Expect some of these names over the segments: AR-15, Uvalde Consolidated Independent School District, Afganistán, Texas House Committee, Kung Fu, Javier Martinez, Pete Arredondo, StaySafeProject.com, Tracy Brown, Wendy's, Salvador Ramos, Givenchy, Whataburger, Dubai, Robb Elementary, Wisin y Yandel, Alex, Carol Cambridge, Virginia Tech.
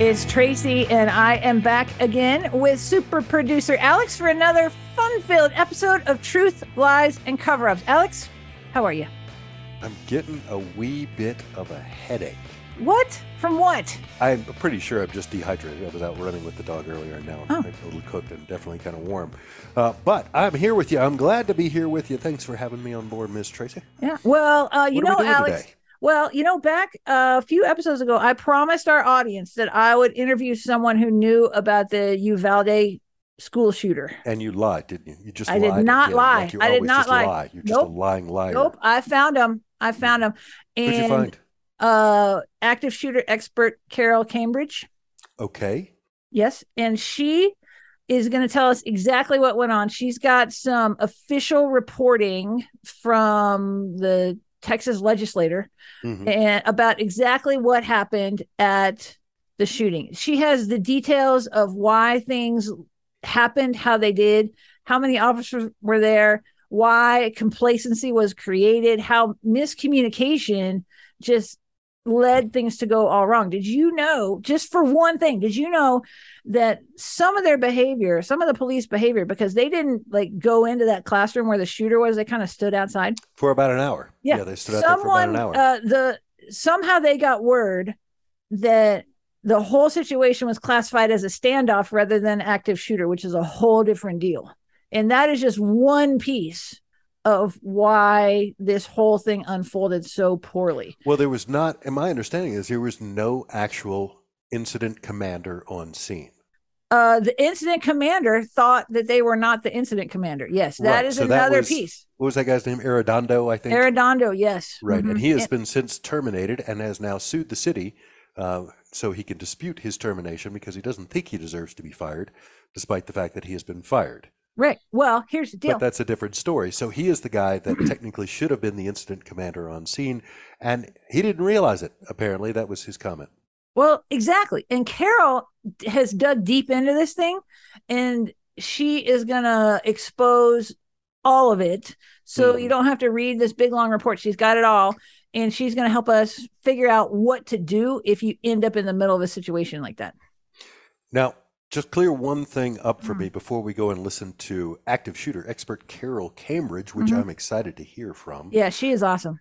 It's Tracy, and I am back again with super producer Alex for another fun-filled episode of Truth, Lies, and Cover-Ups. Alex, how are you? I'm getting a wee bit of a headache. What? From what? I'm pretty sure I'm just dehydrated. I was out running with the dog earlier, and now I'm a little cooked and definitely kind of warm. But I'm here with you. I'm glad to be here with you. Thanks for having me on board, Miss Tracy. Yeah. Well, Alex... Today? Well, you know, back a few episodes ago, I promised our audience that I would interview someone who knew about the Uvalde school shooter. And you lied, didn't you? I did not lie. Like I did not lie. You're just a lying liar. Nope. I found him. And who'd you find? Active shooter expert Carol Cambridge. Okay. Yes. And she is going to tell us exactly what went on. She's got some official reporting from the Texas legislator and about exactly what happened at the shooting. She has the details of why things happened, how they did, how many officers were there, why complacency was created, how miscommunication just led things to go all wrong. Did you know, just for one thing, did you know that some of their behavior, some of the police behavior, because they didn't like go into that classroom where the shooter was, they kind of stood outside for about an hour. Yeah, they stood out there for about an hour. Somehow they got word that the whole situation was classified as a standoff rather than active shooter, which is a whole different deal. And that is just one piece of why this whole thing unfolded so poorly. Well, there was not, and my understanding is there was no actual incident commander on scene. The incident commander thought that they were not the incident commander. Yes, that is another piece. What was that guy's name? Arredondo, I think. Arredondo, yes. Right, and he has been since terminated and has now sued the city so he can dispute his termination because he doesn't think he deserves to be fired, despite the fact that he has been fired. Right. Well, here's the deal. But that's a different story. So he is the guy that technically should have been the incident commander on scene, and he didn't realize it, apparently. That was his comment. Well, exactly. And Carol has dug deep into this thing, and she is going to expose all of it. So you don't have to read this big, long report. She's got it all, and she's going to help us figure out what to do if you end up in the middle of a situation like that. Now, just clear one thing up for me before we go and listen to active shooter expert Carol Cambridge, which I'm excited to hear from. Yeah, she is awesome.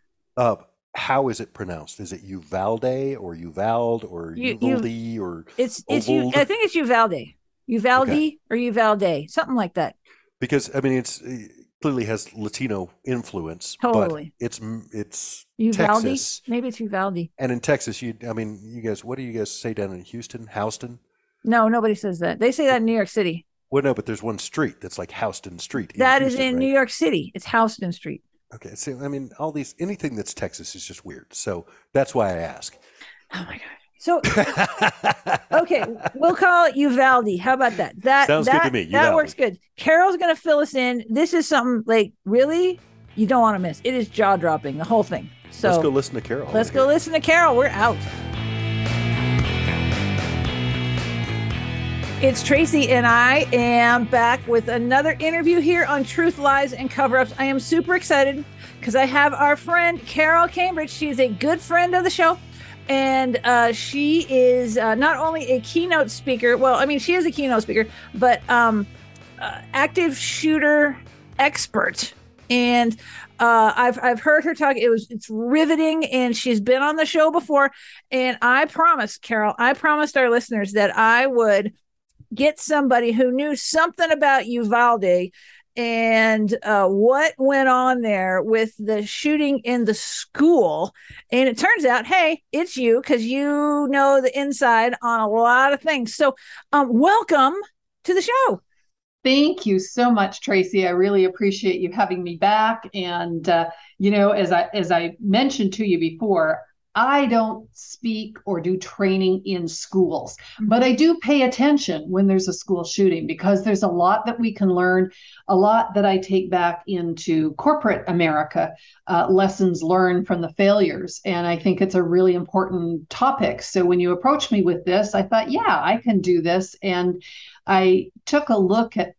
How is it pronounced? Is it Uvalde or Uvalde or Uvalde or it's Ovalde? I think it's Uvalde. Uvalde or Uvalde, something like that. Because I mean, it clearly has Latino influence. Totally, but it's Uvalde. Texas. Maybe it's Uvalde. And in Texas, you guys, what do you guys say down in Houston? No, nobody says that. They say that in New York City. Well, no, but there's one street that's like Houston Street. That is in New York City. It's Houston Street. Okay. So, I mean, anything that's Texas is just weird. So that's why I ask. Oh, my God. So, okay, we'll call it Uvalde. How about that? Sounds good to me. Uvalde. That works good. Carol's going to fill us in. This is something like, really, you don't want to miss. It is jaw-dropping, the whole thing. So let's go listen to Carol. We're out. It's Tracy, and I am back with another interview here on Truth, Lies, and Cover-Ups. I am super excited because I have our friend, Carol Cambridge. She is a good friend of the show, and she is not only a keynote speaker. Well, I mean, she is a keynote speaker, but active shooter expert. And I've heard her talk. It's riveting, and she's been on the show before. And I promised, Carol, I promised our listeners that I would get somebody who knew something about Uvalde and what went on there with the shooting in the school. And it turns out, hey, it's you, because you know the inside on a lot of things. So welcome to the show. Thank you so much, Tracy. I really appreciate you having me back. And, as I mentioned to you before, I don't speak or do training in schools, but I do pay attention when there's a school shooting, because there's a lot that we can learn, a lot that I take back into corporate America, lessons learned from the failures. And I think it's a really important topic. So when you approached me with this, I thought, yeah, I can do this. And I took a look at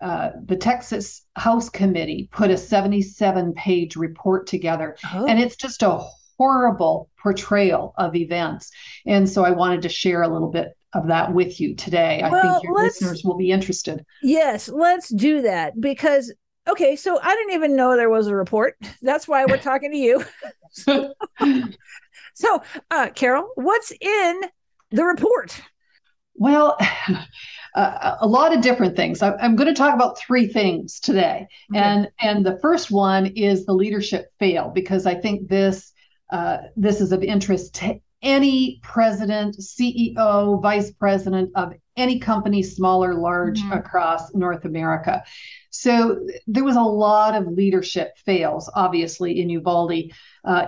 the Texas House Committee put a 77-page report together. Oh. And it's just a horrible portrayal of events. And so I wanted to share a little bit of that with you today. Well, I think your listeners will be interested. Yes, let's do that, because, okay, so I didn't even know there was a report. That's why we're talking to you. So, Carol, what's in the report? Well, a lot of different things. I'm going to talk about three things today. Okay. And the first one is the leadership fail, because I think this is of interest to any president, CEO, vice president of any company, small or large, across North America. So there was a lot of leadership fails, obviously, in Uvalde.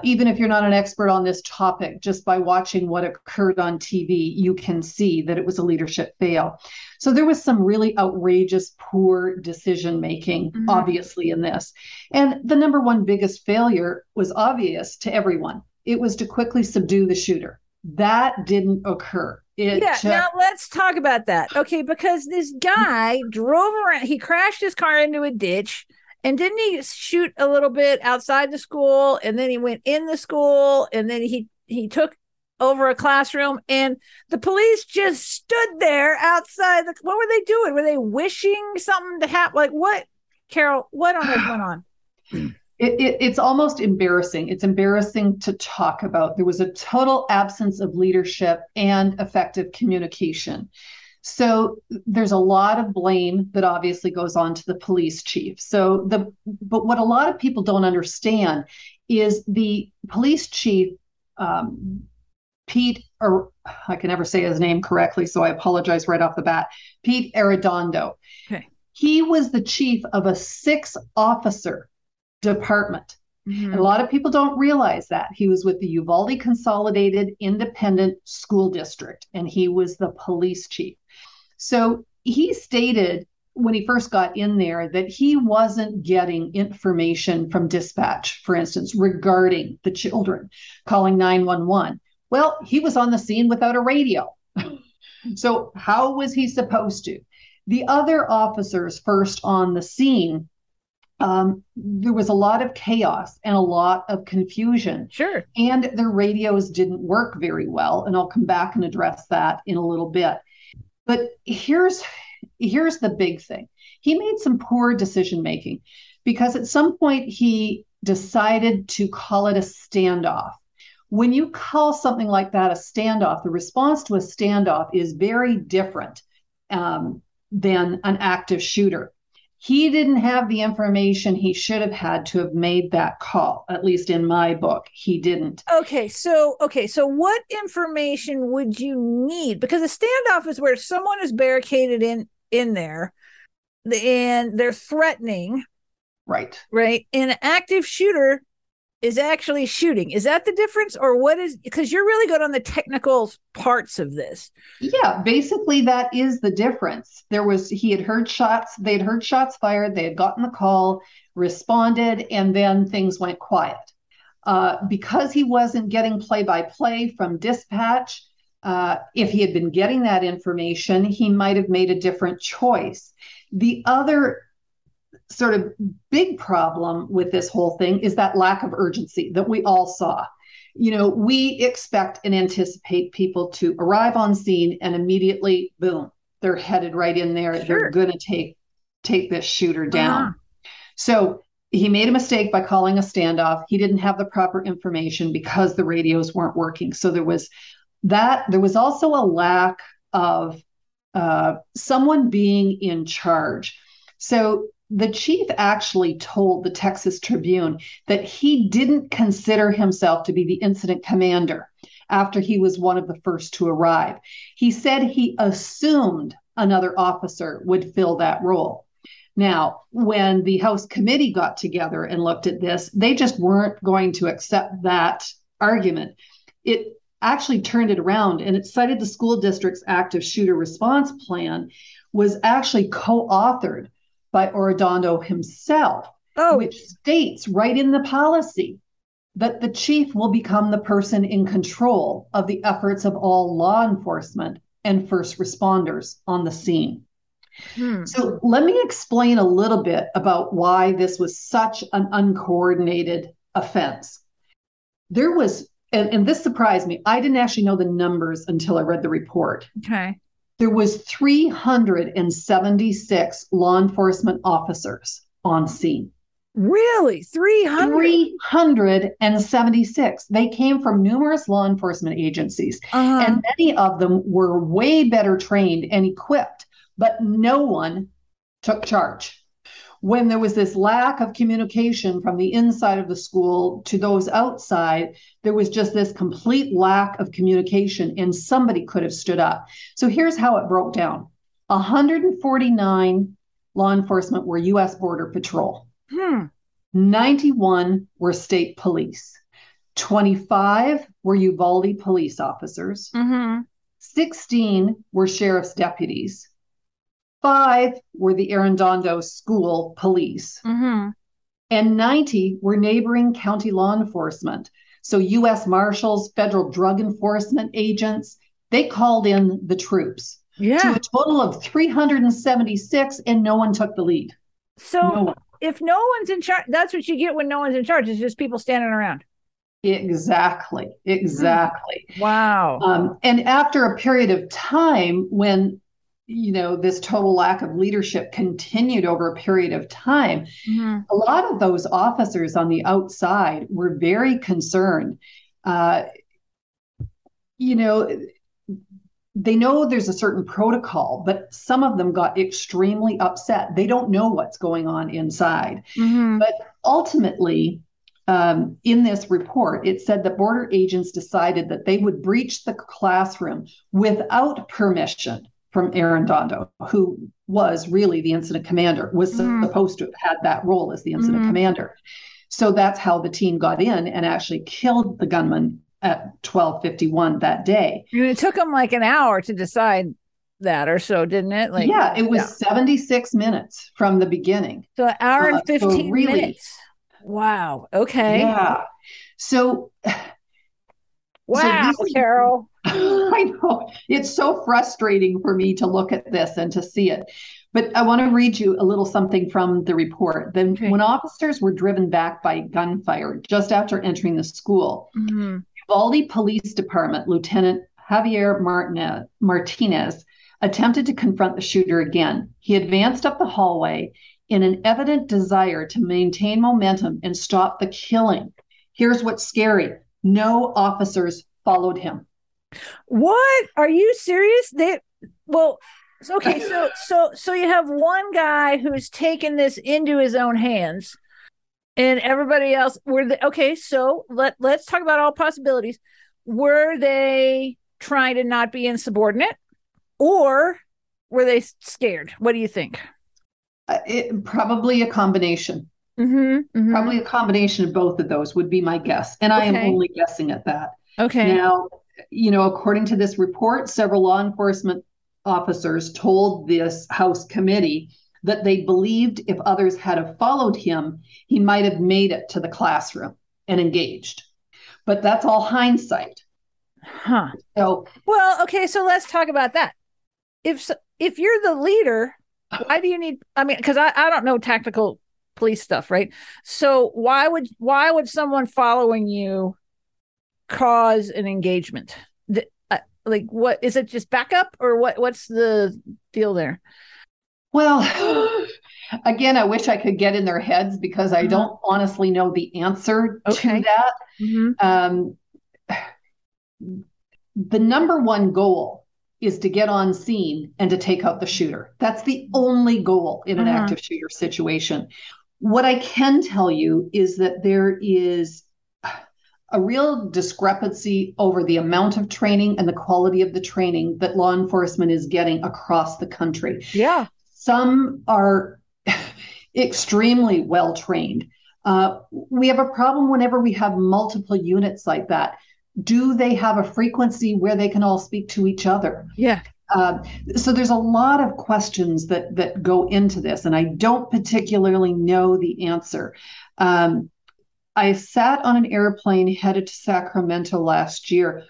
Even if you're not an expert on this topic, just by watching what occurred on TV, you can see that it was a leadership fail. So there was some really outrageous, poor decision-making, obviously, in this. And the number one biggest failure was obvious to everyone. It was to quickly subdue the shooter. That didn't occur. Now let's talk about that. Okay, because this guy drove around, he crashed his car into a ditch, and didn't he shoot a little bit outside the school, and then he went in the school, and then he took over a classroom, and the police just stood there outside. What were they doing? Were they wishing something to happen? Like what, Carol, what on earth went on? It's almost embarrassing. It's embarrassing to talk about. There was a total absence of leadership and effective communication. So there's a lot of blame that obviously goes on to the police chief. But what a lot of people don't understand is the police chief, Pete, or I can never say his name correctly, so I apologize right off the bat, Pete Arredondo. Okay. He was the chief of a 6-officer department. And a lot of people don't realize that. He was with the Uvalde Consolidated Independent School District, and he was the police chief. So he stated when he first got in there that he wasn't getting information from dispatch, for instance, regarding the children calling 911. Well, he was on the scene without a radio. So how was he supposed to? The other officers first on the scene, there was a lot of chaos and a lot of confusion. Sure. And their radios didn't work very well. And I'll come back and address that in a little bit. But here's the big thing. He made some poor decision making, because at some point he decided to call it a standoff. When you call something like that a standoff, the response to a standoff is very different than an active shooter. He didn't have the information he should have had to have made that call. At least in my book, he didn't. Okay, so what information would you need? Because a standoff is where someone is barricaded in there, and they're threatening. Right. Right. And an active shooter is actually shooting. Is that the difference, or what is, because you're really good on the technical parts of this. Yeah, basically that is the difference. They'd heard shots fired, they had gotten the call, responded, and then things went quiet. Because he wasn't getting play-by-play from dispatch, if he had been getting that information, he might have made a different choice. The other sort of big problem with this whole thing is that lack of urgency that we all saw. You know, we expect and anticipate people to arrive on scene and immediately, boom, they're headed right in there. Sure. They're going to take this shooter down. Uh-huh. So he made a mistake by calling a standoff. He didn't have the proper information because the radios weren't working. So there was that. There was also a lack of someone being in charge. So the chief actually told the Texas Tribune that he didn't consider himself to be the incident commander after he was one of the first to arrive. He said he assumed another officer would fill that role. Now, when the House Committee got together and looked at this, they just weren't going to accept that argument. It actually turned it around, and it cited the school district's active shooter response plan was actually co-authored by Arredondo himself, which states right in the policy that the chief will become the person in control of the efforts of all law enforcement and first responders on the scene. So let me explain a little bit about why this was such an uncoordinated offense. There was, and this surprised me, I didn't actually know the numbers until I read the report. Okay. There was 376 law enforcement officers on scene. Really? 300? 376. They came from numerous law enforcement agencies, and many of them were way better trained and equipped, but no one took charge. When there was this lack of communication from the inside of the school to those outside, there was just this complete lack of communication, and somebody could have stood up. So here's how it broke down. 149 law enforcement were U.S. Border Patrol. 91 were state police. 25 were Uvalde police officers. 16 were sheriff's deputies. 5 were the Arredondo school police. And 90 were neighboring county law enforcement. So U.S. Marshals, federal drug enforcement agents, they called in the troops. To a total of 376, and no one took the lead. So no one. If no one's in charge, that's what you get when no one's in charge. It's just people standing around. Exactly. Exactly. Wow. And after a period of time when, you know, this total lack of leadership continued over a period of time, a lot of those officers on the outside were very concerned. You know, they know there's a certain protocol, but some of them got extremely upset. They don't know what's going on inside. But ultimately, in this report, it said that border agents decided that they would breach the classroom without permission from Arredondo, who was really the incident commander, was supposed to have had that role as the incident commander. So that's how the team got in and actually killed the gunman at 12:51 that day. And it took them like an hour to decide that or so, didn't it? Like, yeah, it was 76 minutes from the beginning. So an hour and 15 so really, minutes. Wow. Okay. Yeah. So. Wow, so Carol. I know. It's so frustrating for me to look at this and to see it. But I want to read you a little something from the report. Then, when officers were driven back by gunfire just after entering the school, Uvalde Police Department Lieutenant Javier Martinez attempted to confront the shooter again. He advanced up the hallway in an evident desire to maintain momentum and stop the killing. Here's what's scary. No officers followed him. What? Are you serious? So you have one guy who's taken this into his own hands. And everybody else let's talk about all possibilities. Were they trying to not be insubordinate, or were they scared? What do you think? Probably a combination. Probably a combination of both of those would be my guess. And I am only guessing at that. Okay. Now, you know, according to this report, several law enforcement officers told this House Committee that they believed if others had have followed him, he might have made it to the classroom and engaged. But that's all hindsight. So let's talk about that. If you're the leader, why do you need, I mean, because I don't know tactical police stuff, right? So why would someone following you cause an engagement? Like, what is it, just backup, or what's the deal there? Well, again, I wish I could get in their heads because I don't honestly know the answer to that. The number one goal is to get on scene and to take out the shooter. That's the only goal in an active shooter situation. What I can tell you is that there is a real discrepancy over the amount of training and the quality of the training that law enforcement is getting across the country. Yeah. Some are extremely well trained. We have a problem whenever we have multiple units like that. Do they have a frequency where they can all speak to each other? Yeah. So there's a lot of questions that go into this, and I don't particularly know the answer. I sat on an airplane headed to Sacramento last year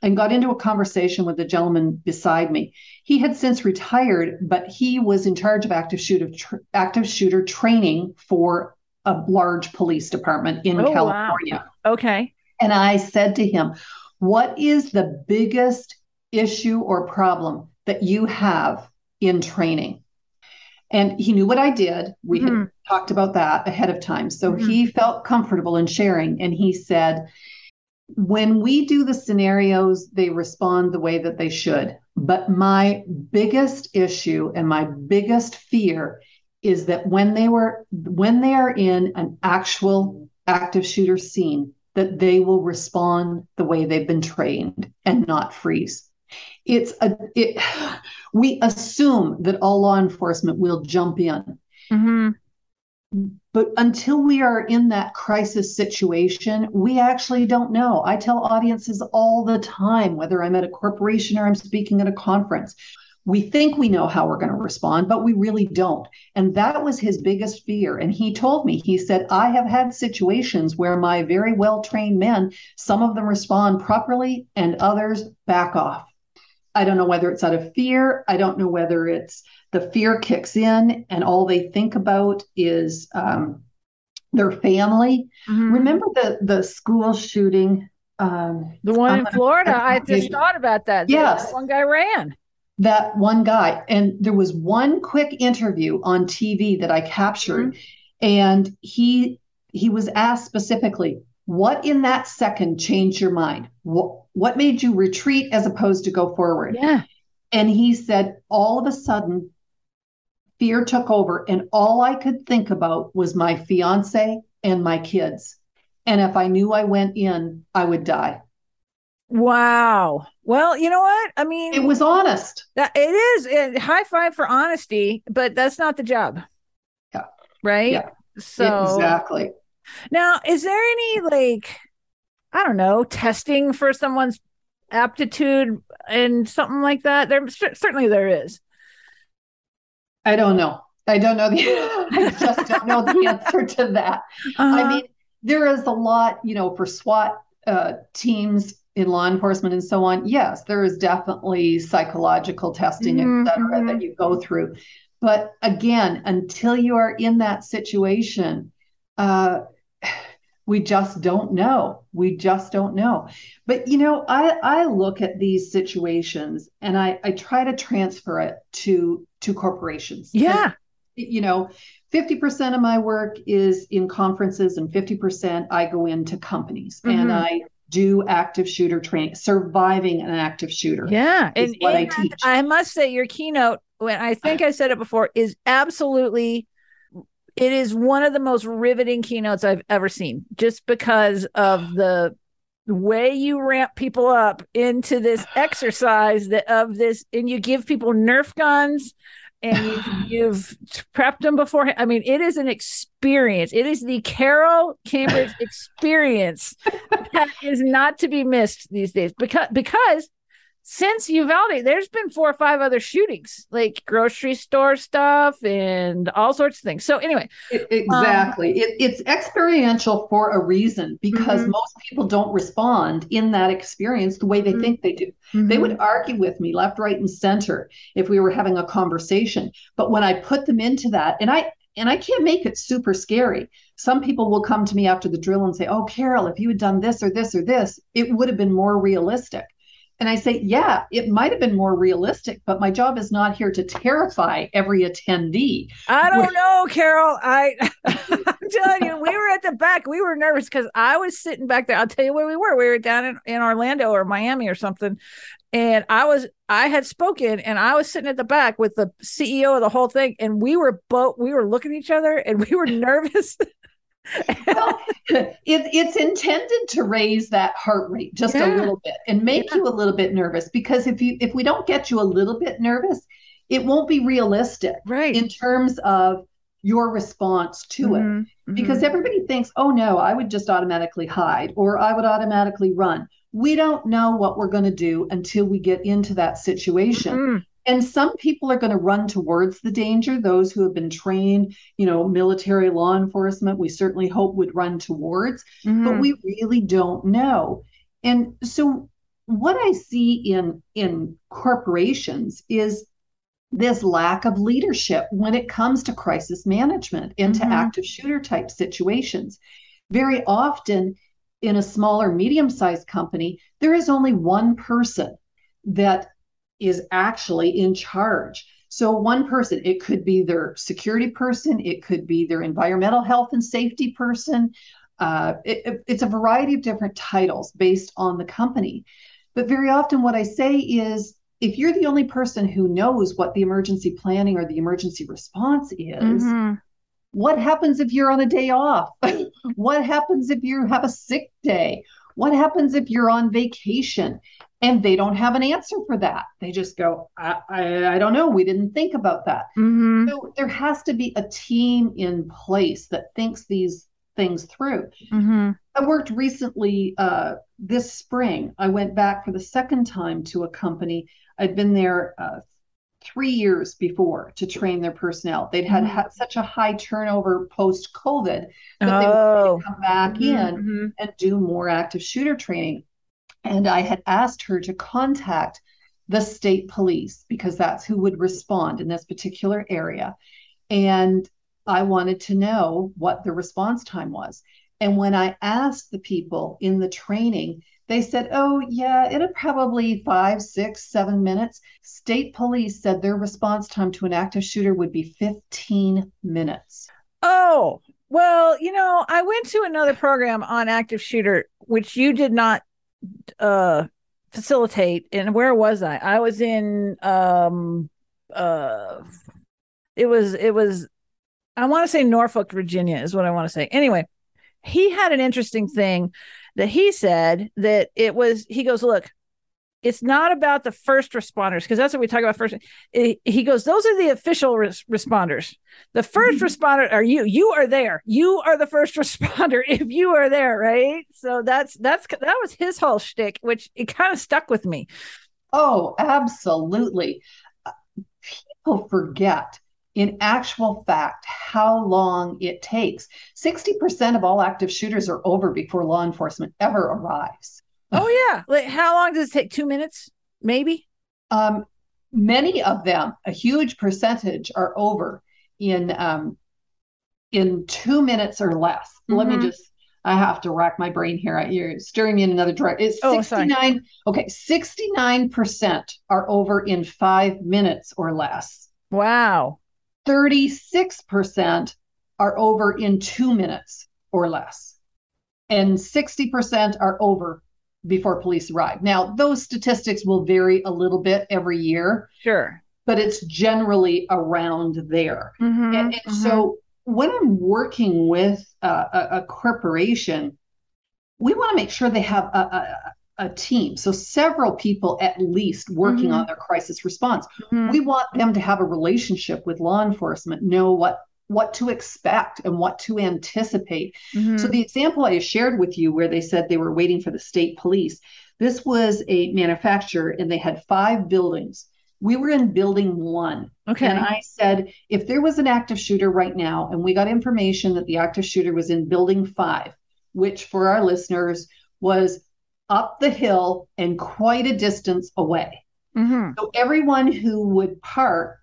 and got into a conversation with the gentleman beside me. He had since retired, but he was in charge of active shooter training for a large police department in California. Wow. Okay. And I said to him, what is the biggest issue or problem that you have in training? And he knew what I did. We had talked about that ahead of time. So he felt comfortable in sharing. And he said, when we do the scenarios, they respond the way that they should. But my biggest issue and my biggest fear is that when they are in an actual active shooter scene, that they will respond the way they've been trained and not freeze. We assume that all law enforcement will jump in. Mm-hmm. But until we are in that crisis situation, we actually don't know. I tell audiences all the time, whether I'm at a corporation or I'm speaking at a conference, we think we know how we're going to respond, but we really don't. And that was his biggest fear. And he told me, he said, I have had situations where my very well-trained men, some of them respond properly and others back off. I don't know whether it's out of fear. I don't know whether it's the fear kicks in and all they think about is their family. Mm-hmm. Remember the school shooting? The one in Florida. I just thought about that. Yes. That one guy ran. That one guy. And there was one quick interview on TV that I captured. Mm-hmm. And he was asked specifically, what in that second changed your mind? What made you retreat as opposed to go forward? Yeah. And he said, all of a sudden, fear took over. And all I could think about was my fiance and my kids. And if I knew I went in, I would die. Wow. Well, you know what? I mean, it was honest. It is high five for honesty, but that's not the job. Yeah. Right. Yeah. So exactly. Now, is there any, like, I don't know, testing for someone's aptitude and something like that? Certainly there is. I don't know. I just don't know the answer to that. I mean, there is a lot, for SWAT teams in law enforcement and so on. Yes, there is definitely psychological testing, et cetera, that you go through. But again, until you are in that situation, we just don't know. But, I look at these situations and I try to transfer it to corporations. Yeah. And, 50% of my work is in conferences and 50% I go into companies and I do active shooter training, surviving an active shooter. Yeah. And what I teach. I must say your keynote, when I think I said it before, is absolutely... It is one of the most riveting keynotes I've ever seen, just because of the way you ramp people up into this exercise and you give people Nerf guns and you've prepped them beforehand. I mean, it is an experience. It is the Carol Cambridge experience that is not to be missed these days because since Uvalde, there's been 4 or 5 other shootings, like grocery store stuff and all sorts of things. So anyway. Exactly. It's experiential for a reason, because most people don't respond in that experience the way they think they do. They would argue with me left, right, and center if we were having a conversation. But when I put them into that, and I can't make it super scary. Some people will come to me after the drill and say, oh, Carol, if you had done this or this or this, it would have been more realistic. And I say, yeah, it might have been more realistic, but my job is not here to terrify every attendee. I don't know, Carol. I'm telling you, we were at the back. We were nervous because I was sitting back there. I'll tell you where we were. We were down in Orlando or Miami or something. And I had spoken and I was sitting at the back with the CEO of the whole thing. And we were looking at each other and we were nervous. Well, it's intended to raise that heart rate just a little bit and make you a little bit nervous, because if we don't get you a little bit nervous, it won't be realistic in terms of your response to it. Because everybody thinks, oh no, I would just automatically hide, or I would automatically run. We don't know what we're going to do until we get into that situation. And some people are going to run towards the danger. Those who have been trained, you know, military, law enforcement, we certainly hope would run towards, but we really don't know. And so what I see in corporations is this lack of leadership when it comes to crisis management and to active shooter type situations. Very often in a small or medium-sized company, there is only one person that is actually in charge. So one person, it could be their security person, it could be their environmental health and safety person. It's a variety of different titles based on the company. But very often what I say is, if you're the only person who knows what the emergency planning or the emergency response is, what happens if you're on a day off? What happens if you have a sick day? What happens if you're on vacation? And they don't have an answer for that. They just go, I don't know. We didn't think about that. So there has to be a team in place that thinks these things through. I worked recently this spring. I went back for the second time to a company. I'd been there 3 years before to train their personnel. They'd had, had such a high turnover post-COVID that they would come back in and do more active shooter training. And I had asked her to contact the state police because that's who would respond in this particular area. And I wanted to know what the response time was. And when I asked the people in the training, they said, oh yeah, it'll probably 5, 6, 7 minutes. State police said their response time to an active shooter would be 15 minutes. Oh, well, you know, I went to another program on active shooter, which you did not facilitate. And where was I? I was in it was I want to say Norfolk, Virginia is what I want to say. Anyway, he had an interesting thing that he said that it was, he goes, look, it's not about the first responders, because that's what we talk about first. He goes, those are the official responders. The first responder are you. You are there. You are the first responder if you are there, right? So that was his whole shtick, which it kind of stuck with me. Oh, absolutely. People forget in actual fact how long it takes. 60% of all active shooters are over before law enforcement ever arrives. Oh yeah. Like, how long does it take? 2 minutes, maybe? Many of them, a huge percentage, are over in 2 minutes or less. Let me just, I have to rack my brain here. You're steering me in another direction. It's 69. Oh, okay. 69% are over in 5 minutes or less. Wow. 36% are over in 2 minutes or less. And 60% are over before police arrive. Now, those statistics will vary a little bit every year. Sure. But it's generally around there. And so when I'm working with a corporation, we want to make sure they have a team. So several people at least working on their crisis response. We want them to have a relationship with law enforcement, know what to expect and what to anticipate. So the example I shared with you where they said they were waiting for the state police, this was a manufacturer and they had 5 buildings. We were in building 1. Okay. And I said, if there was an active shooter right now, and we got information that the active shooter was in building 5, which for our listeners was up the hill and quite a distance away. So everyone who would park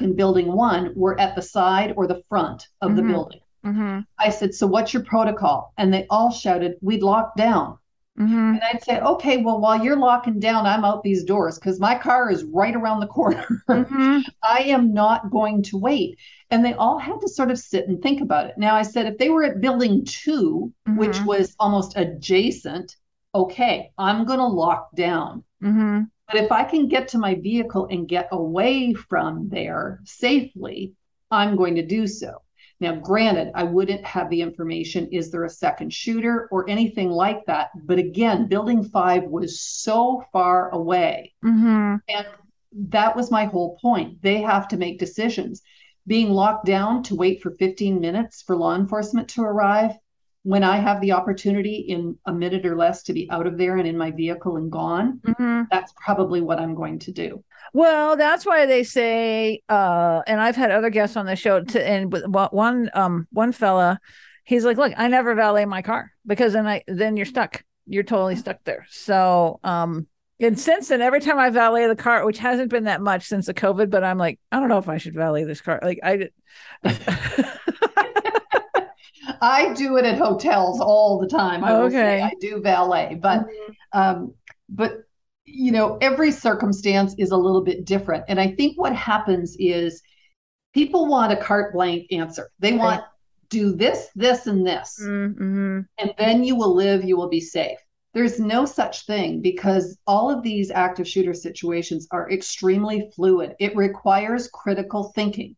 in building 1 were at the side or the front of the building. I said, so what's your protocol? And they all shouted, we'd lock down. And I'd say, okay, well, while you're locking down, I'm out these doors because my car is right around the corner. I am not going to wait. And they all had to sort of sit and think about it. Now, I said, if they were at building 2, which was almost adjacent, okay, I'm going to lock down. But if I can get to my vehicle and get away from there safely, I'm going to do so. Now, granted, I wouldn't have the information, is there a second shooter or anything like that? But again, building 5 was so far away. And that was my whole point. They have to make decisions. being locked down to wait for 15 minutes for law enforcement to arrive, when I have the opportunity in a minute or less to be out of there and in my vehicle and gone, that's probably what I'm going to do. Well, that's why they say, and I've had other guests on the show, and one fella, he's like, look, I never valet my car because then you're stuck. You're totally stuck there. So, and since then, every time I valet the car, which hasn't been that much since the COVID, but I'm like, I don't know if I should valet this car. Like I do it at hotels all the time. I will say I do valet, but you know, every circumstance is a little bit different. And I think what happens is people want a carte blanche answer. They want do this, this, and this, and then you will live, you will be safe. There's no such thing, because all of these active shooter situations are extremely fluid. It requires critical thinking.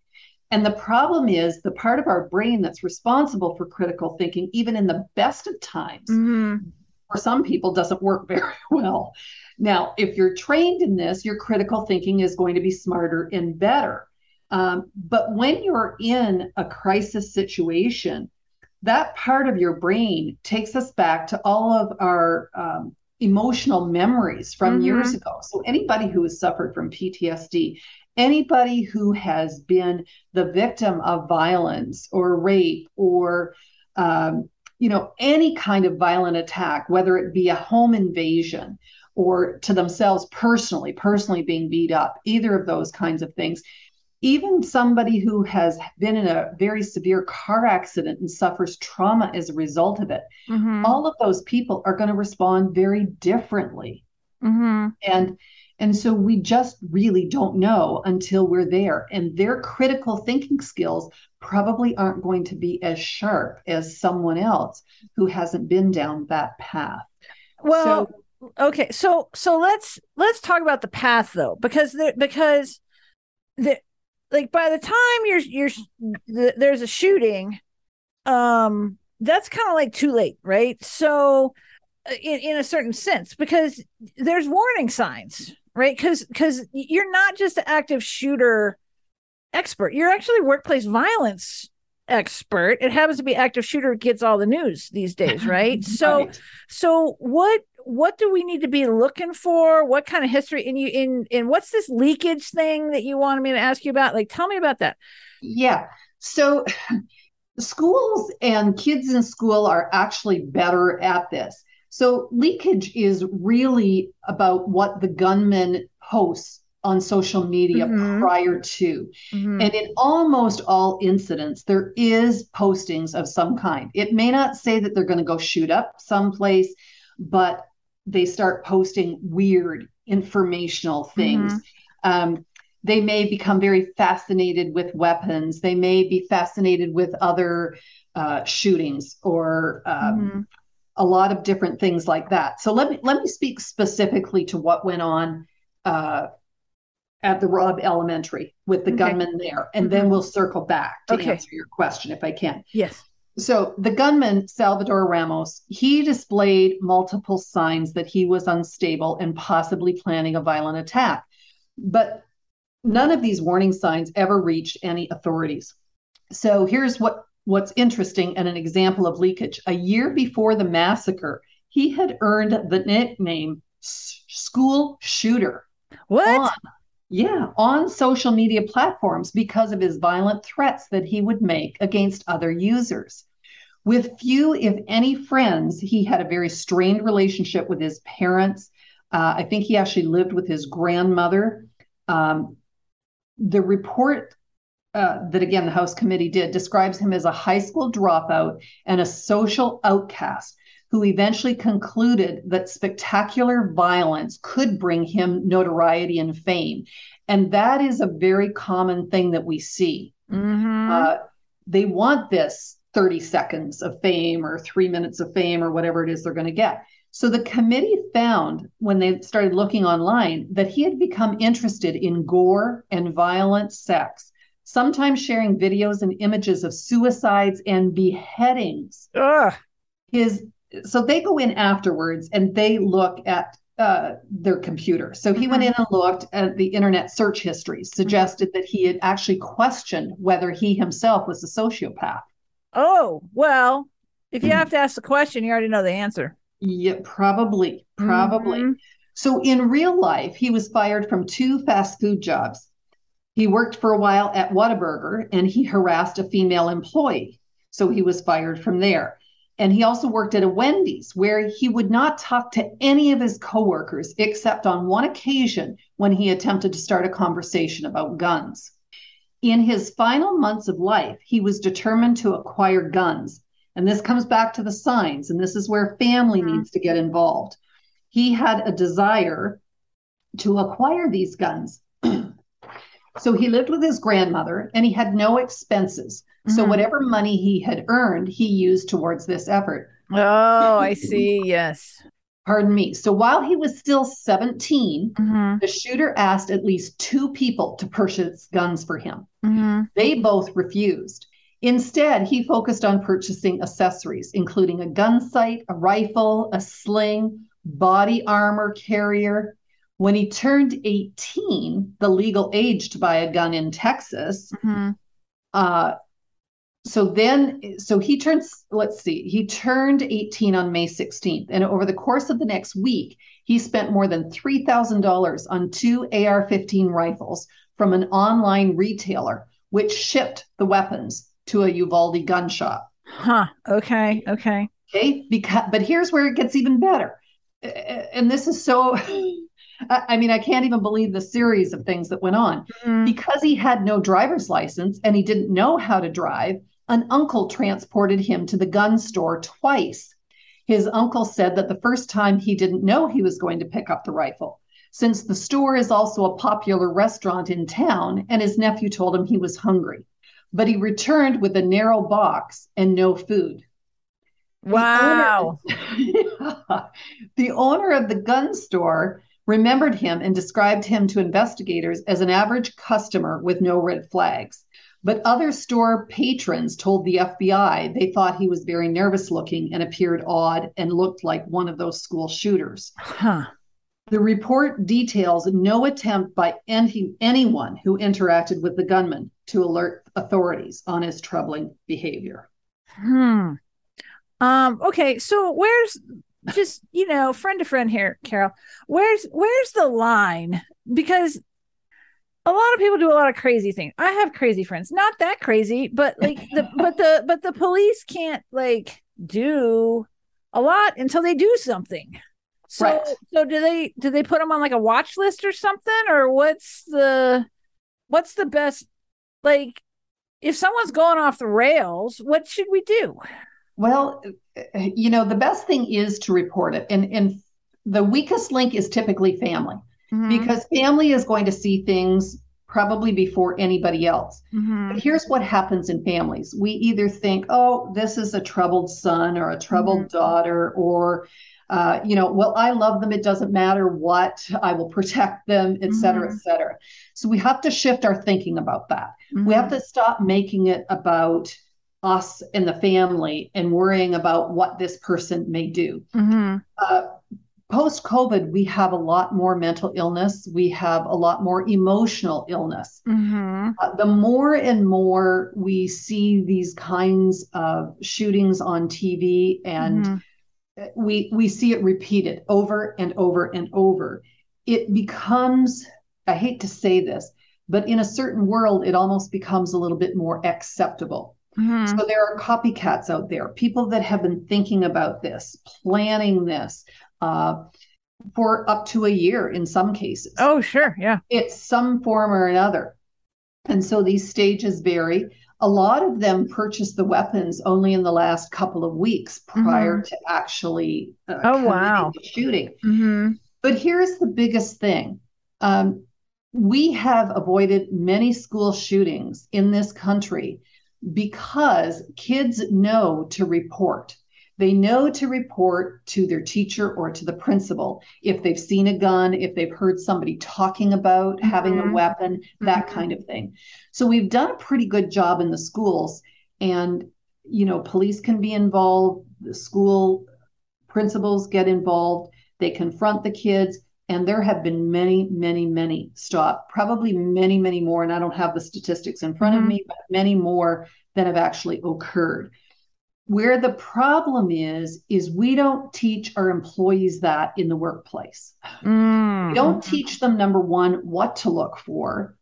And the problem is the part of our brain that's responsible for critical thinking, even in the best of times, for some people doesn't work very well. Now, if you're trained in this, your critical thinking is going to be smarter and better. But when you're in a crisis situation, that part of your brain takes us back to all of our emotional memories from years ago. So anybody who has suffered from PTSD, anybody who has been the victim of violence or rape or, any kind of violent attack, whether it be a home invasion or to themselves personally being beat up, either of those kinds of things, even somebody who has been in a very severe car accident and suffers trauma as a result of it, all of those people are going to respond very differently. And so we just really don't know until we're there. And their critical thinking skills probably aren't going to be as sharp as someone else who hasn't been down that path. Well, so let's talk about the path though, because by the time there's a shooting, that's kind of like too late, right? So in a certain sense, because there's warning signs, right? Because you're not just an active shooter expert. You're actually a workplace violence expert. It happens to be active shooter gets all the news these days, right? So what do we need to be looking for? What kind of history in what's this leakage thing that you wanted me to ask you about? Like, tell me about that. Yeah. So schools and kids in school are actually better at this. So leakage is really about what the gunman posts on social media prior to. And in almost all incidents, there is postings of some kind. It may not say that they're going to go shoot up someplace, but they start posting weird informational things. They may become very fascinated with weapons. They may be fascinated with other shootings or a lot of different things like that. So let me speak specifically to what went on at the Robb Elementary with the gunman there, and then we'll circle back to answer your question if I can. Yes. So the gunman, Salvador Ramos, he displayed multiple signs that he was unstable and possibly planning a violent attack. But none of these warning signs ever reached any authorities. So here's what's interesting and an example of leakage. A year before the massacre, he had earned the nickname school shooter. What? On social media platforms because of his violent threats that he would make against other users. With few, if any, friends, he had a very strained relationship with his parents. I think he actually lived with his grandmother. The report that, again, the House Committee did describes him as a high school dropout and a social outcast who eventually concluded that spectacular violence could bring him notoriety and fame. And that is a very common thing that we see. They want this 30 seconds of fame or 3 minutes of fame or whatever it is they're going to get. So the committee found when they started looking online that he had become interested in gore and violent sex, sometimes sharing videos and images of suicides and beheadings. So they go in afterwards and they look at their computer. So he went in and looked at the internet search history, suggested that he had actually questioned whether he himself was a sociopath. Oh, well, if you have to ask the question, you already know the answer. Yeah, probably. Mm-hmm. So in real life, he was fired from 2 fast food jobs. He worked for a while at Whataburger and he harassed a female employee. So he was fired from there. And he also worked at a Wendy's where he would not talk to any of his coworkers, except on one occasion when he attempted to start a conversation about guns. In his final months of life, he was determined to acquire guns. And this comes back to the signs. And this is where family needs to get involved. He had a desire to acquire these guns. So he lived with his grandmother and he had no expenses. So whatever money he had earned, he used towards this effort. Oh, I see. Yes. Pardon me. So while he was still 17, the shooter asked at least 2 people to purchase guns for him. They both refused. Instead, he focused on purchasing accessories, including a gun sight, a rifle, a sling, body armor carrier. When he turned 18, the legal age to buy a gun in Texas, he turned 18 on May 16th. And over the course of the next week, he spent more than $3,000 on 2 AR-15 rifles from an online retailer, which shipped the weapons to a Uvalde gun shop. Huh. Okay. But here's where it gets even better. And this is so... I mean, I can't even believe the series of things that went on. Because he had no driver's license and he didn't know how to drive, an uncle transported him to the gun store twice. His uncle said that the first time he didn't know he was going to pick up the rifle, since the store is also a popular restaurant in town, and his nephew told him he was hungry. But he returned with a narrow box and no food. Wow. The owner of the gun store remembered him and described him to investigators as an average customer with no red flags. But other store patrons told the FBI they thought he was very nervous looking and appeared odd and looked like one of those school shooters. Huh. The report details no attempt by anyone who interacted with the gunman to alert authorities on his troubling behavior. Okay, so where's... Just, you know, friend to friend here, Carol, where's the line? Because a lot of people do a lot of crazy things. I have crazy friends, not that crazy, but like the police can't like do a lot until they do something. So, right. So do they put them on like a watch list or something, or what's the best, like if someone's going off the rails, what should we do? Well, you know, the best thing is to report it. And the weakest link is typically family, because family is going to see things probably before anybody else. But here's what happens in families. We either think, oh, this is a troubled son or a troubled daughter, or, well, I love them. It doesn't matter what, I will protect them, et cetera, et cetera. So we have to shift our thinking about that. We have to stop making it about us and the family and worrying about what this person may do. Post-COVID, we have a lot more mental illness. We have a lot more emotional illness. The more and more we see these kinds of shootings on TV, and we see it repeated over and over and over, it becomes, I hate to say this, but in a certain world, it almost becomes a little bit more acceptable. So there are copycats out there, people that have been thinking about this, planning this for up to a year in some cases. Oh, sure. Yeah. It's some form or another. And so these stages vary. A lot of them purchased the weapons only in the last couple of weeks prior to actually the shooting. But here's the biggest thing. We have avoided many school shootings in this country because kids know to report. They know to report to their teacher or to the principal if they've seen a gun, if they've heard somebody talking about having a weapon, that kind of thing. So we've done a pretty good job in the schools, and, police can be involved, the school principals get involved, They confront the kids. And there have been many, many, many stopped, probably many, many more. And I don't have the statistics in front of me, but many more than have actually occurred. Where the problem is we don't teach our employees that in the workplace. We don't teach them, number one, what to look for,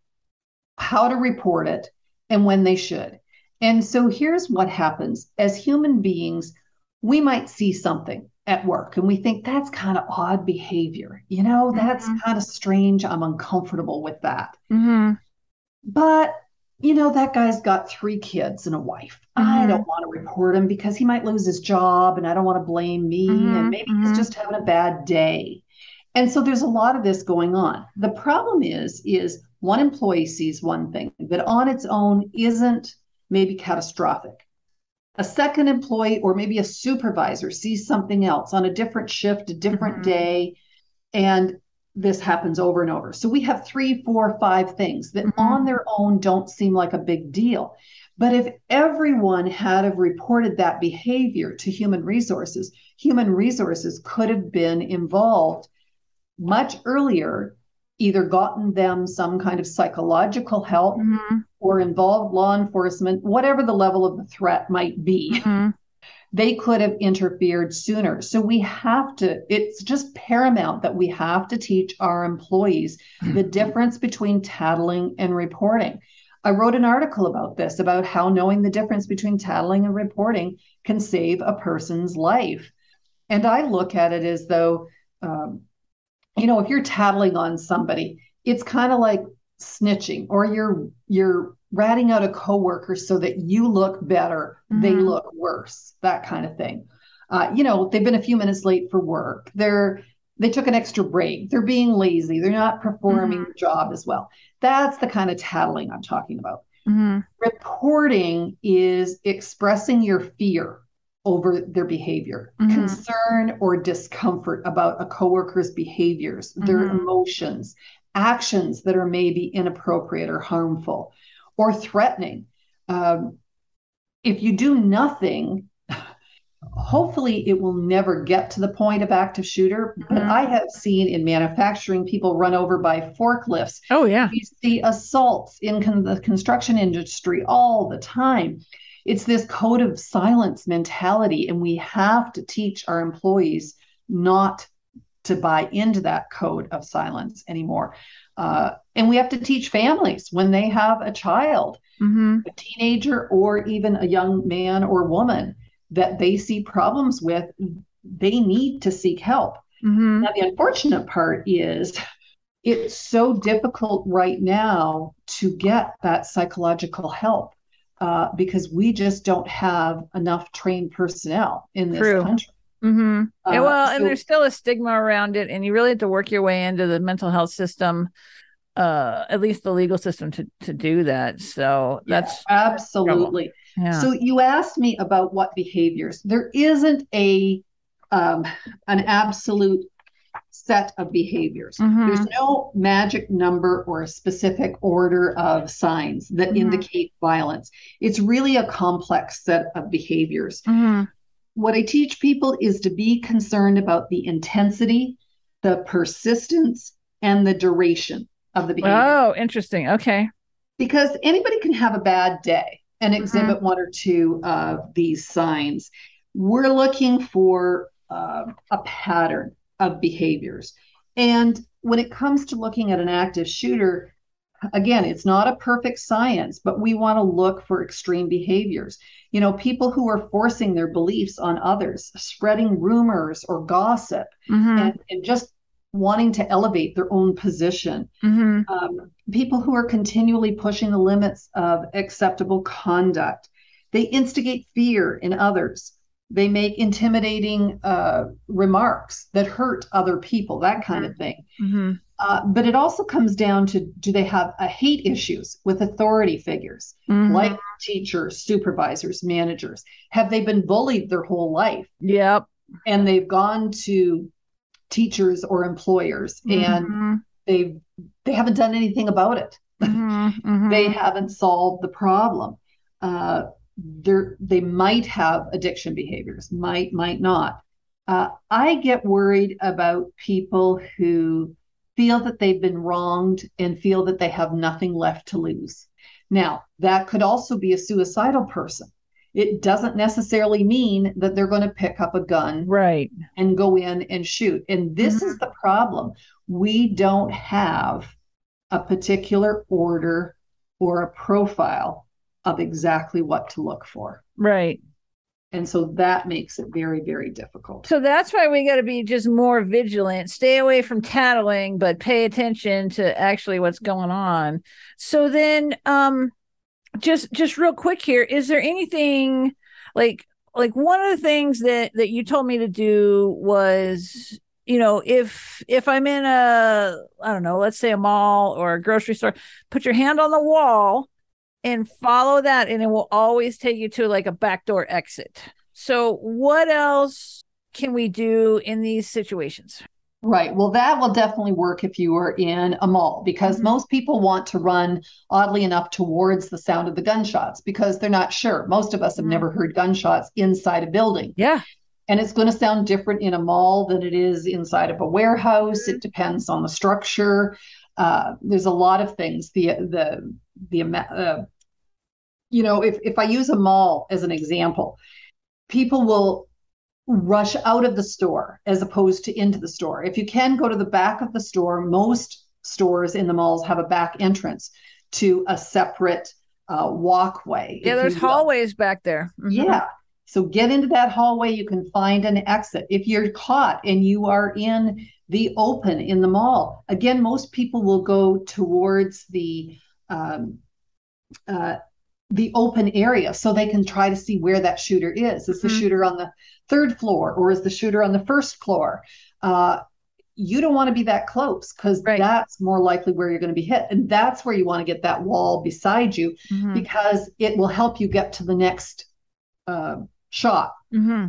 how to report it, and when they should. And so here's what happens. As human beings, we might see something at work and we think that's kind of odd behavior. You know, that's kind of strange. I'm uncomfortable with that. But you know, that guy's got 3 kids and a wife. I don't want to report him because he might lose his job and I don't want to blame me. And maybe he's just having a bad day. And so there's a lot of this going on. The problem is one employee sees one thing that on its own isn't maybe catastrophic. A second employee or maybe a supervisor sees something else on a different shift, a different day. And this happens over and over. So we have 3, 4, 5 things that on their own don't seem like a big deal. But if everyone had have reported that behavior to human resources could have been involved much earlier, either gotten them some kind of psychological help or involved law enforcement, whatever the level of the threat might be. They could have interfered sooner. So we have to, it's just paramount that we have to teach our employees the difference between tattling and reporting. I wrote an article about this, about how knowing the difference between tattling and reporting can save a person's life. And I look at it as though, you know, if you're tattling on somebody, it's kind of like snitching, or you're ratting out a coworker so that you look better, they look worse, that kind of thing. You know, they've been a few minutes late for work. They took an extra break. They're being lazy. They're not performing the job as well. That's the kind of tattling I'm talking about. Reporting is expressing your fear over their behavior, concern or discomfort about a coworker's behaviors, their emotions, actions that are maybe inappropriate or harmful or threatening. If you do nothing, hopefully it will never get to the point of active shooter. But I have seen in manufacturing people run over by forklifts. Oh, yeah. You see assaults in the construction industry all the time. It's this code of silence mentality, and we have to teach our employees not to buy into that code of silence anymore. And we have to teach families when they have a child, a teenager, or even a young man or woman that they see problems with, they need to seek help. Now, the unfortunate part is it's so difficult right now to get that psychological help because we just don't have enough trained personnel in this country. And there's still a stigma around it, and you really have to work your way into the mental health system, at least the legal system, to do that. So that's absolutely. Yeah. So you asked me about what behaviors. There isn't a an absolute set of behaviors. There's no magic number or a specific order of signs that indicate violence. It's really a complex set of behaviors. What I teach people is to be concerned about the intensity, the persistence, and the duration of the behavior. Oh, interesting. Okay. Because anybody can have a bad day and exhibit one or two of these signs. We're looking for a pattern of behaviors. And when it comes to looking at an active shooter, again, it's not a perfect science, but we want to look for extreme behaviors. You know, people who are forcing their beliefs on others, spreading rumors or gossip, and just wanting to elevate their own position. People who are continually pushing the limits of acceptable conduct. They instigate fear in others. They make intimidating remarks that hurt other people, that kind of thing. But it also comes down to, do they have a hate issues with authority figures, like teachers, supervisors, managers? Have they been bullied their whole life? Yep. And they've gone to teachers or employers and they haven't done anything about it. They haven't solved the problem. They might have addiction behaviors, might not. I get worried about people who feel that they've been wronged and feel that they have nothing left to lose. Now, that could also be a suicidal person. It doesn't necessarily mean that they're going to pick up a gun and go in and shoot. And this is the problem. We don't have a particular order or a profile of exactly what to look for. Right. And so that makes it very, very difficult. So that's why we got to be just more vigilant, stay away from tattling, but pay attention to actually what's going on. So then just real quick here, is there anything like one of the things that you told me to do was, you know, if I'm in a, I don't know, let's say a mall or a grocery store, put your hand on the wall and follow that, and it will always take you to like a backdoor exit. So what else can we do in these situations? Right. Well, that will definitely work if you are in a mall, because most people want to run, oddly enough, towards the sound of the gunshots because they're not sure. Most of us have never heard gunshots inside a building. Yeah. And it's going to sound different in a mall than it is inside of a warehouse. It depends on the structure. There's a lot of things. You know, if I use a mall as an example, people will rush out of the store as opposed to into the store. If you can go to the back of the store, most stores in the malls have a back entrance to a separate walkway. Yeah, there's hallways back there. Yeah. So get into that hallway. You can find an exit. If you're caught and you are in the open in the mall, again, most people will go towards the open area so they can try to see where that shooter is. Is the shooter on the third floor or is the shooter on the first floor? You don't want to be that close because that's more likely where you're going to be hit. And that's where you want to get that wall beside you because it will help you get to the next shop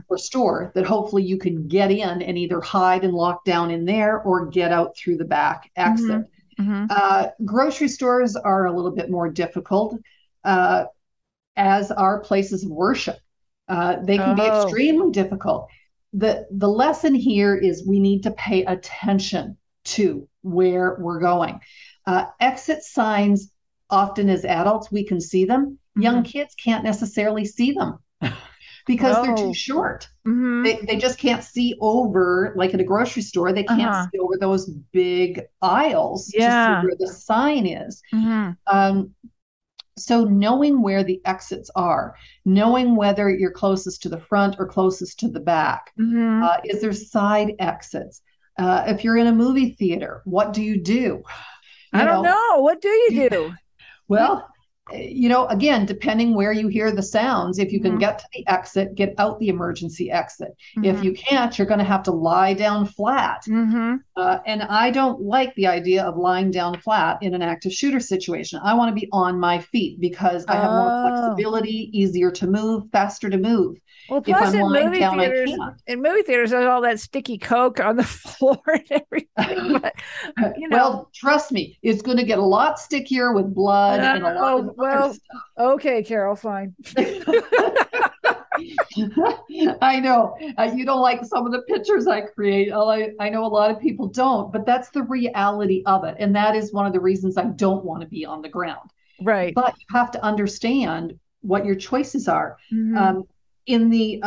or store that hopefully you can get in and either hide and lock down in there or get out through the back exit. Grocery stores are a little bit more difficult, as are places of worship. They can be extremely difficult. The lesson here is we need to pay attention to where we're going. Exit signs, often as adults, we can see them. Young kids can't necessarily see them because they're too short. They just can't see over, like at a grocery store, they can't see over those big aisles to see where the sign is. So knowing where the exits are, knowing whether you're closest to the front or closest to the back, is there side exits? If you're in a movie theater, what do you do? I don't know. What do you do? Well, you know, again, depending where you hear the sounds, if you can get to the exit, get out the emergency exit. If you can't, you're going to have to lie down flat. And I don't like the idea of lying down flat in an active shooter situation. I want to be on my feet because I have more flexibility, easier to move, faster to move. Well, plus in movie theaters, there's all that sticky Coke on the floor and everything. But, you know. Well, trust me, it's going to get a lot stickier with blood and a lot of other stuff. Okay, Carol, fine. I know you don't like some of the pictures I create. I know a lot of people don't, but that's the reality of it. And that is one of the reasons I don't want to be on the ground. Right. But you have to understand what your choices are. In the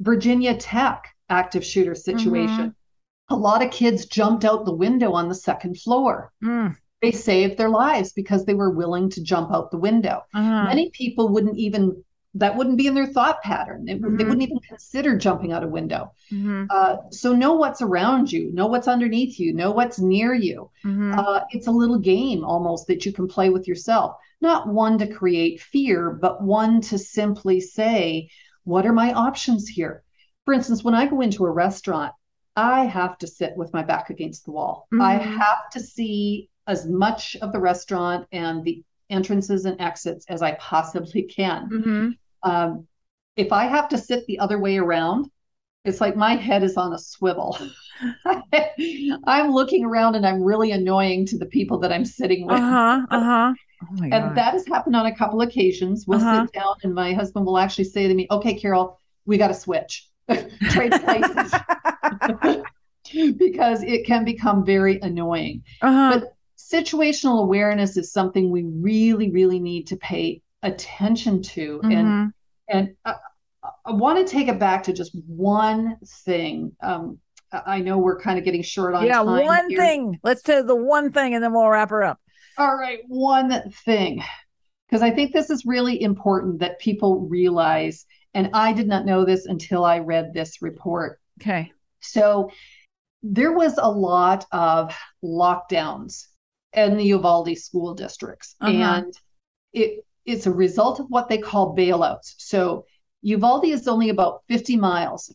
Virginia Tech active shooter situation, a lot of kids jumped out the window on the second floor. They saved their lives because they were willing to jump out the window. Many people wouldn't even, that wouldn't be in their thought pattern. They wouldn't even consider jumping out a window. So know what's around you, know what's underneath you, know what's near you. It's a little game almost that you can play with yourself. Not one to create fear, but one to simply say, what are my options here? For instance, when I go into a restaurant, I have to sit with my back against the wall. I have to see as much of the restaurant and the entrances and exits as I possibly can. If I have to sit the other way around, it's like my head is on a swivel. I'm looking around and I'm really annoying to the people that I'm sitting with. Oh my God. And that has happened on a couple occasions. We'll sit down and my husband will actually say to me, okay, Carol, we got to switch. trade places because it can become very annoying. Uh-huh. But situational awareness is something we really, really need to pay attention to. Mm-hmm. And I want to take it back to just one thing. I know we're kind of getting short on time. Yeah, one thing. Let's do the one thing and then we'll wrap her up. All right, one thing. Because I think this is really important that people realize, and I did not know this until I read this report. Okay. So there was a lot of lockdowns in the Uvalde school districts. Uh-huh. And it's a result of what they call bailouts. So Uvalde is only about 50 miles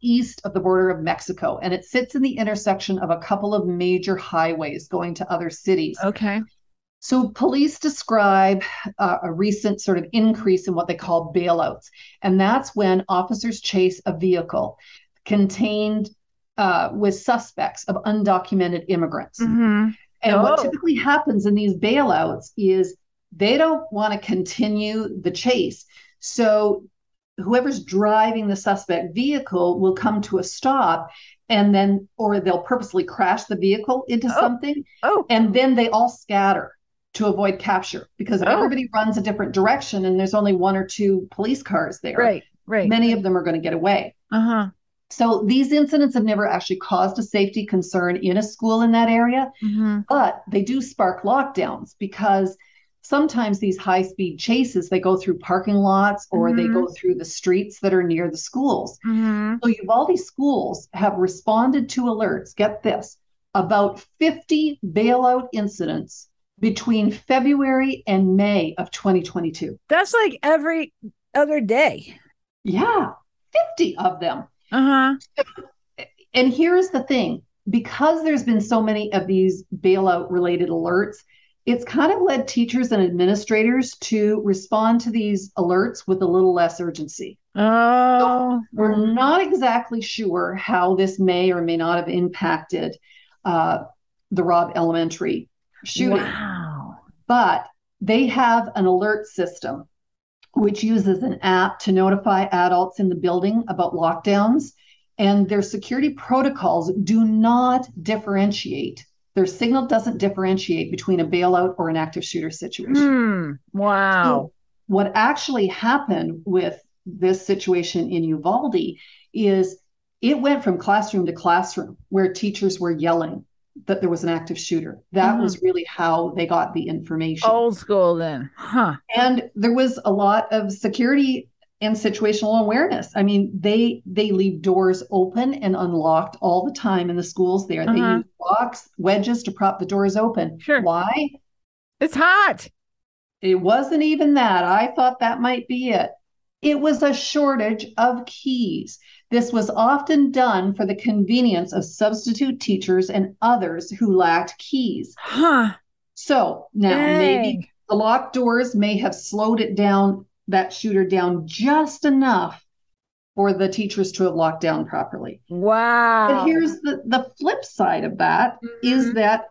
east of the border of Mexico. And it sits in the intersection of a couple of major highways going to other cities. Okay. So police describe a recent sort of increase in what they call bailouts. And that's when officers chase a vehicle contained with suspects of undocumented immigrants. Mm-hmm. And what typically happens in these bailouts is they don't want to continue the chase. So whoever's driving the suspect vehicle will come to a stop and then, or they'll purposely crash the vehicle into something. Oh. And then they all scatter to avoid capture because if everybody runs a different direction and there's only one or two police cars there, right. many of them are going to get away. Uh-huh. So these incidents have never actually caused a safety concern in a school in that area, mm-hmm. but they do spark lockdowns because sometimes these high-speed chases, they go through parking lots or mm-hmm. they go through the streets that are near the schools. Mm-hmm. So Uvalde schools have responded to alerts, get this, about 50 bailout incidents between February and May of 2022. That's like every other day. Yeah, 50 of them. Uh-huh. And here's the thing, because there's been so many of these bailout-related alerts, it's kind of led teachers and administrators to respond to these alerts with a little less urgency. Oh, so we're not exactly sure how this may or may not have impacted the Robb Elementary shooting. Wow. But they have an alert system, which uses an app to notify adults in the building about lockdowns, and their security protocols do not differentiate. Their signal doesn't differentiate between a bailout or an active shooter situation. Wow. So what actually happened with this situation in Uvalde is it went from classroom to classroom where teachers were yelling that there was an active shooter. That was really how they got the information. Old school then. Huh. And there was a lot of security and situational awareness. I mean, they leave doors open and unlocked all the time in the schools there. They use locks, wedges to prop the doors open. Sure. Why? It's hot. It wasn't even that. I thought that might be it. It was a shortage of keys. This was often done for the convenience of substitute teachers and others who lacked keys. Huh. So now maybe the locked doors may have slowed it down, that shooter down just enough for the teachers to have locked down properly. Wow. But here's the flip side of that is that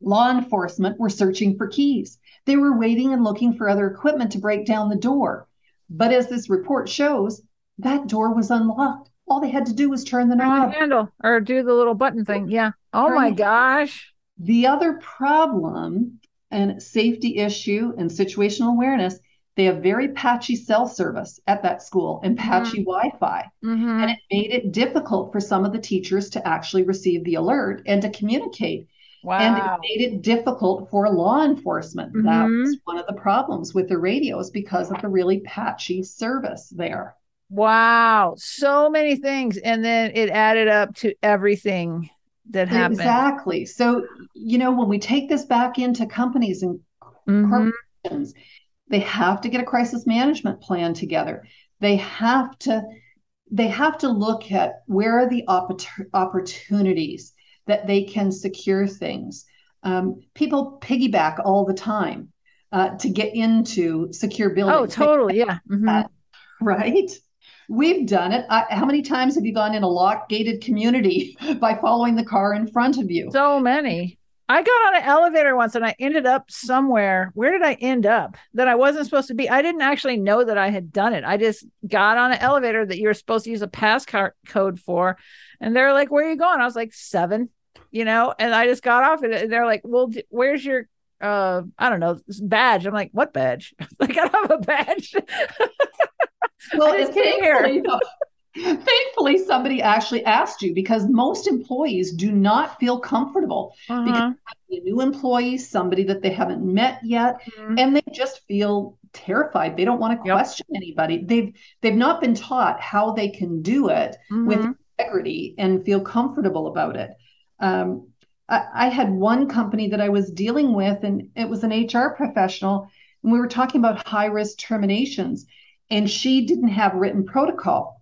law enforcement were searching for keys. They were waiting and looking for other equipment to break down the door. But as this report shows, that door was unlocked. All they had to do was turn the knob. Handle or do the little button thing. Yeah. Oh my gosh. The other problem and safety issue and situational awareness, they have very patchy cell service at that school and patchy Wi-Fi. Mm-hmm. And it made it difficult for some of the teachers to actually receive the alert and to communicate. Wow. And it made it difficult for law enforcement. Mm-hmm. That was one of the problems with the radios because of the really patchy service there. Wow. So many things. And then it added up to everything that happened. Exactly. So, you know, when we take this back into companies and corporations, they have to get a crisis management plan together. They have to look at where are the opportunities that they can secure things. People piggyback all the time to get into secure buildings. Oh, totally. Yeah. Mm-hmm. Right. We've done it. How many times have you gone in a locked gated community by following the car in front of you? So many. I got on an elevator once and I ended up somewhere. Where did I end up that I wasn't supposed to be? I didn't actually know that I had done it. I just got on an elevator that you're supposed to use a passcode for. And they're like, where are you going? I was like, 7, you know, and I just got off and they're like, well, where's your, I don't know, badge. I'm like, what badge? Like, I don't have a badge. Well, it's here. Thankfully, somebody actually asked you, because most employees do not feel comfortable because a new employee, somebody that they haven't met yet, and they just feel terrified. They don't want to question anybody. They've not been taught how they can do it with integrity and feel comfortable about it. I had one company that I was dealing with, and it was an HR professional, and we were talking about high-risk terminations, and she didn't have written protocol.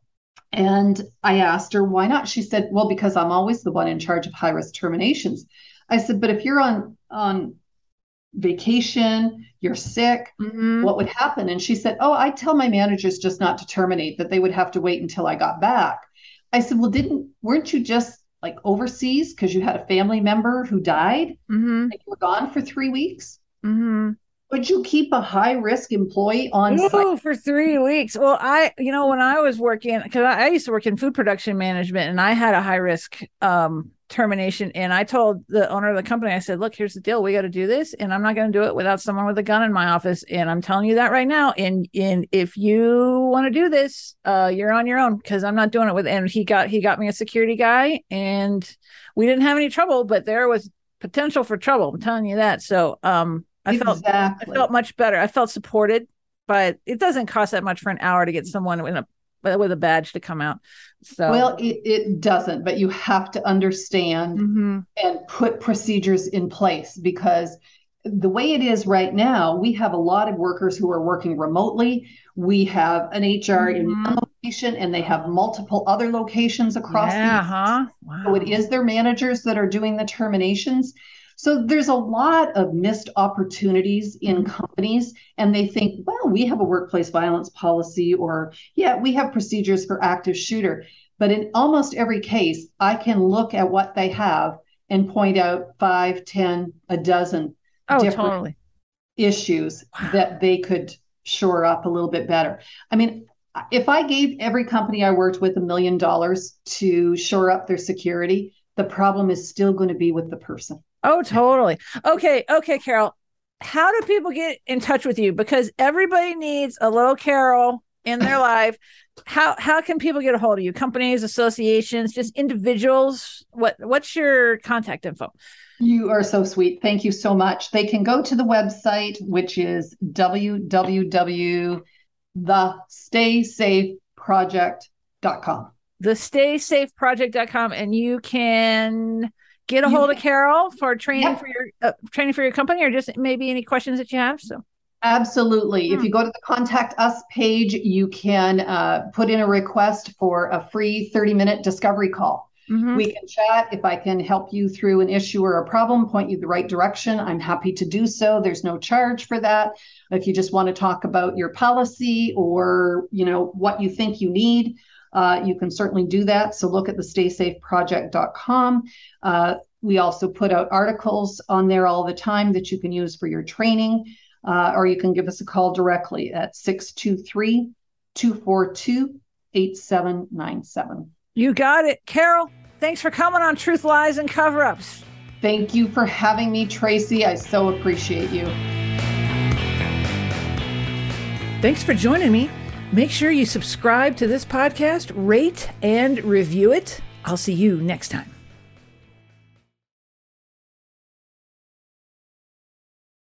And I asked her, why not? She said, well, because I'm always the one in charge of high-risk terminations. I said, but if you're on vacation, you're sick, what would happen? And she said, oh, I tell my managers just not to terminate, that they would have to wait until I got back. I said, well, weren't you just like overseas because you had a family member who died and you were gone for 3 weeks? Would you keep a high-risk employee on site for 3 weeks? Well, when I was working, because I used to work in food production management, and I had a high-risk termination, and I told the owner of the company, I said, look, here's the deal. We got to do this, and I'm not going to do it without someone with a gun in my office, and I'm telling you that right now, and if you want to do this, you're on your own, because I'm not doing it with, and he got me a security guy, and we didn't have any trouble, but there was potential for trouble. I'm telling you that, so, I felt much better. I felt supported, but it doesn't cost that much for an hour to get someone with a badge to come out. So well, it doesn't, but you have to understand and put procedures in place, because the way it is right now, we have a lot of workers who are working remotely. We have an HR in one location, and they have multiple other locations across the. So it is their managers that are doing the terminations. So there's a lot of missed opportunities in companies, and they think, well, we have a workplace violence policy, or we have procedures for active shooter. But in almost every case, I can look at what they have and point out 5, 10, a dozen different issues that they could shore up a little bit better. I mean, if I gave every company I worked with $1 million to shore up their security, the problem is still going to be with the person. Oh, totally. Okay, Carol. How do people get in touch with you? Because everybody needs a little Carol in their life. How can people get a hold of you? Companies, associations, just individuals? What's your contact info? You are so sweet. Thank you so much. They can go to the website, which is www.thestaysafeproject.com. The StaySafeProject.com, and you can get a hold of Carol for training for your company, or just maybe any questions that you have. So absolutely, if you go to the Contact Us page, you can put in a request for a free 30-minute discovery call. We can chat. If I can help you through an issue or a problem, point you the right direction, I'm happy to do so. There's no charge for that. If you just want to talk about your policy or what you think you need, you can certainly do that. So look at the StaySafeProject.com. We also put out articles on there all the time that you can use for your training, or you can give us a call directly at 623-242-8797. You got it. Carol, thanks for coming on Truth, Lies, and Cover-Ups. Thank you for having me, Tracy. I so appreciate you. Thanks for joining me. Make sure you subscribe to this podcast, rate, and review it. I'll see you next time.